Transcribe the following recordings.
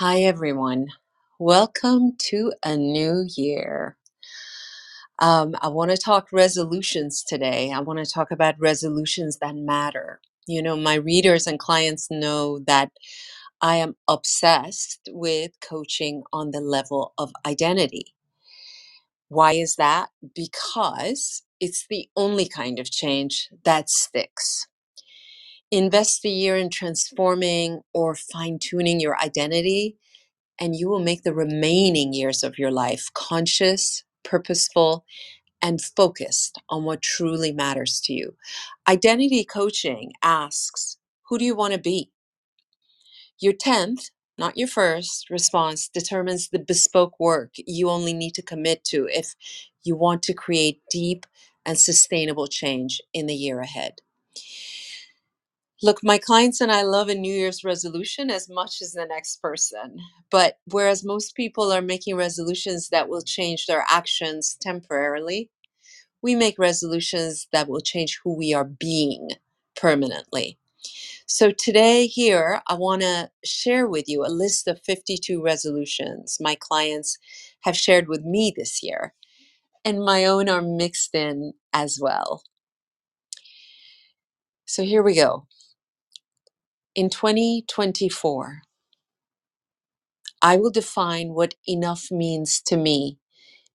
Hi, everyone. Welcome to a new year. I want to talk resolutions today. I want to talk about resolutions that matter. My readers and clients know that I am obsessed with coaching on the level of identity. Why is that? Because it's the only kind of change that sticks. Invest a year in transforming or fine-tuning your identity, and you will make the remaining years of your life conscious, purposeful, and focused on what truly matters to you. Identity coaching asks, who do you want to be? Your 10th, not your first, response determines the bespoke work you only need to commit to if you want to create deep and sustainable change in the year ahead. Look, my clients and I love a New Year's resolution as much as the next person. But whereas most people are making resolutions that will change their actions temporarily, we make resolutions that will change who we are being permanently. So today here, I want to share with you a list of 52 resolutions my clients have shared with me this year, and my own are mixed in as well. So here we go. In 2024, I will define what enough means to me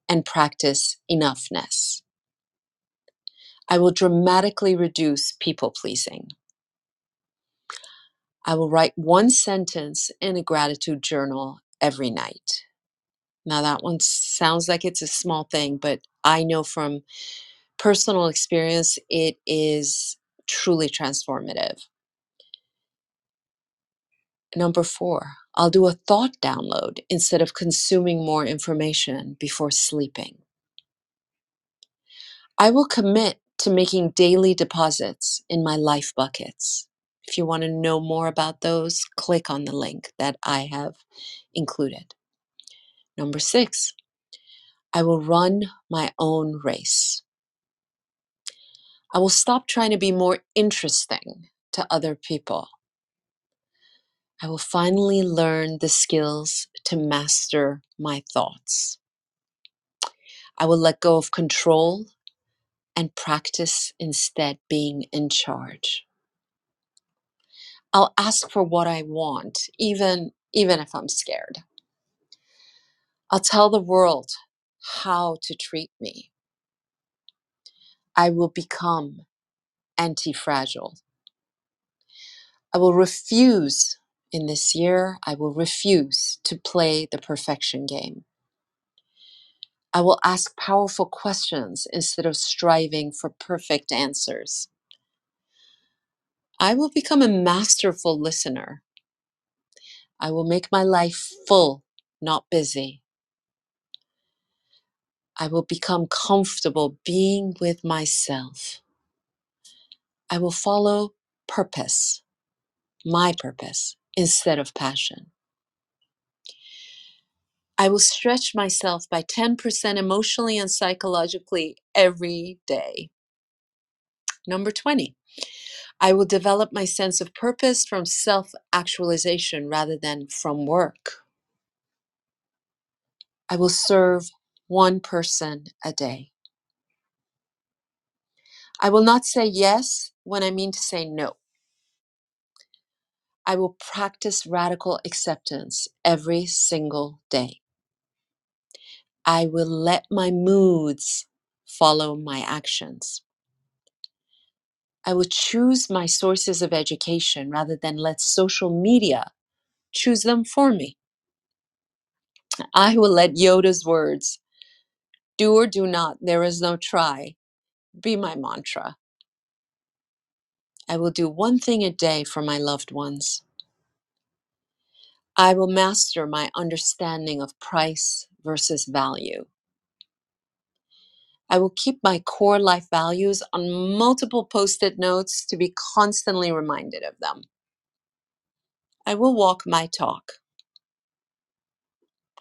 and practice enoughness. I will dramatically reduce people-pleasing. I will write one sentence in a gratitude journal every night. Now that one sounds like it's a small thing, but I know from personal experience it is truly transformative. Number 4, I'll do a thought download instead of consuming more information before sleeping. I will commit to making daily deposits in my life buckets. If you want to know more about those, click on the link that I have included. Number 6, I will run my own race. I will stop trying to be more interesting to other people. I will finally learn the skills to master my thoughts. I will let go of control and practice instead being in charge. I'll ask for what I want, even if I'm scared. I'll tell the world how to treat me. I will become anti-fragile. I will refuse in this year, I will refuse to play the perfection game. I will ask powerful questions instead of striving for perfect answers. I will become a masterful listener. I will make my life full, not busy. I will become comfortable being with myself. I will follow purpose, my purpose, instead of passion. I will stretch myself by 10% emotionally and psychologically every day. Number 20, I will develop my sense of purpose from self-actualization rather than from work. I will serve one person a day. I will not say yes when I mean to say no. I will practice radical acceptance every single day. I will let my moods follow my actions. I will choose my sources of education rather than let social media choose them for me. I will let Yoda's words, do or do not, there is no try, be my mantra. I will do one thing a day for my loved ones. I will master my understanding of price versus value. I will keep my core life values on multiple post-it notes to be constantly reminded of them. I will walk my talk.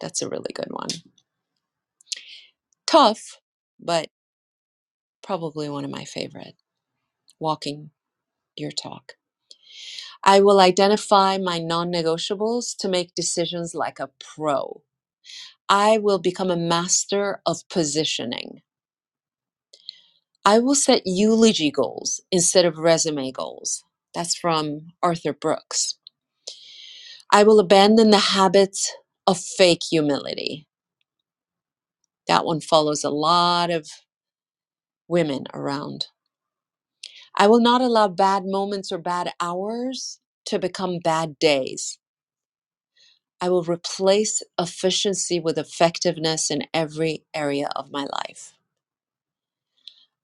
That's a really good one. Tough, but probably one of my favorite. Walking your talk. I will identify my non-negotiables to make decisions like a pro. I will become a master of positioning. I will set eulogy goals instead of resume goals. That's from Arthur Brooks. I will abandon the habit of fake humility. That one follows a lot of women around. I will not allow bad moments or bad hours to become bad days. I will replace efficiency with effectiveness in every area of my life.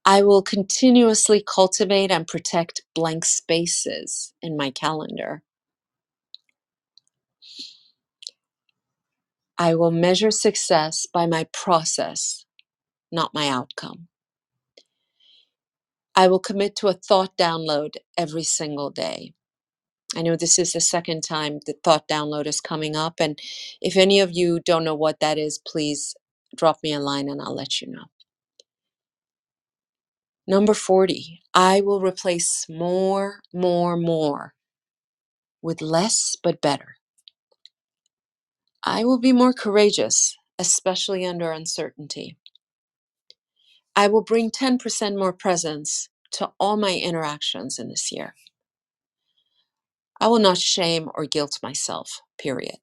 I will continuously cultivate and protect blank spaces in my calendar. I will measure success by my process, not my outcome. I will commit to a thought download every single day. I know this is the second time the thought download is coming up, and if any of you don't know what that is, please drop me a line and I'll let you know. Number 40, I will replace more with less but better. I will be more courageous, especially under uncertainty. I will bring 10% more presence to all my interactions in this year. I will not shame or guilt myself, period.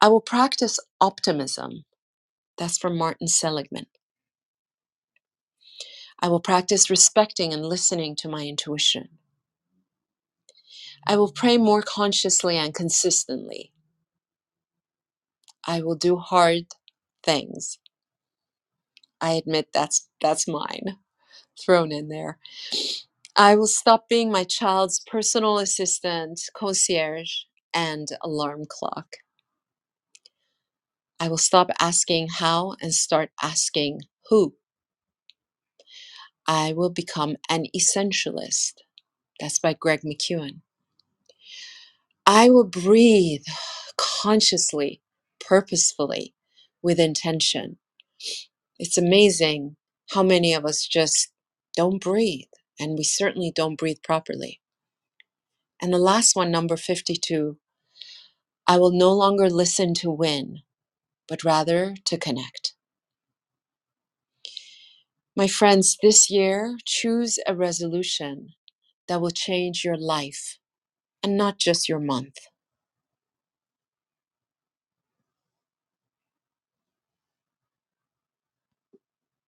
I will practice optimism. That's from Martin Seligman. I will practice respecting and listening to my intuition. I will pray more consciously and consistently. I will do hard things. I admit that's mine, thrown in there. I will stop being my child's personal assistant, concierge, and alarm clock. I will stop asking how and start asking who. I will become an essentialist. That's by Greg McKeown. I will breathe consciously, purposefully, with intention. It's amazing how many of us just don't breathe, and we certainly don't breathe properly. And the last one, number 52, I will no longer listen to win, but rather to connect. My friends, this year, choose a resolution that will change your life and not just your month.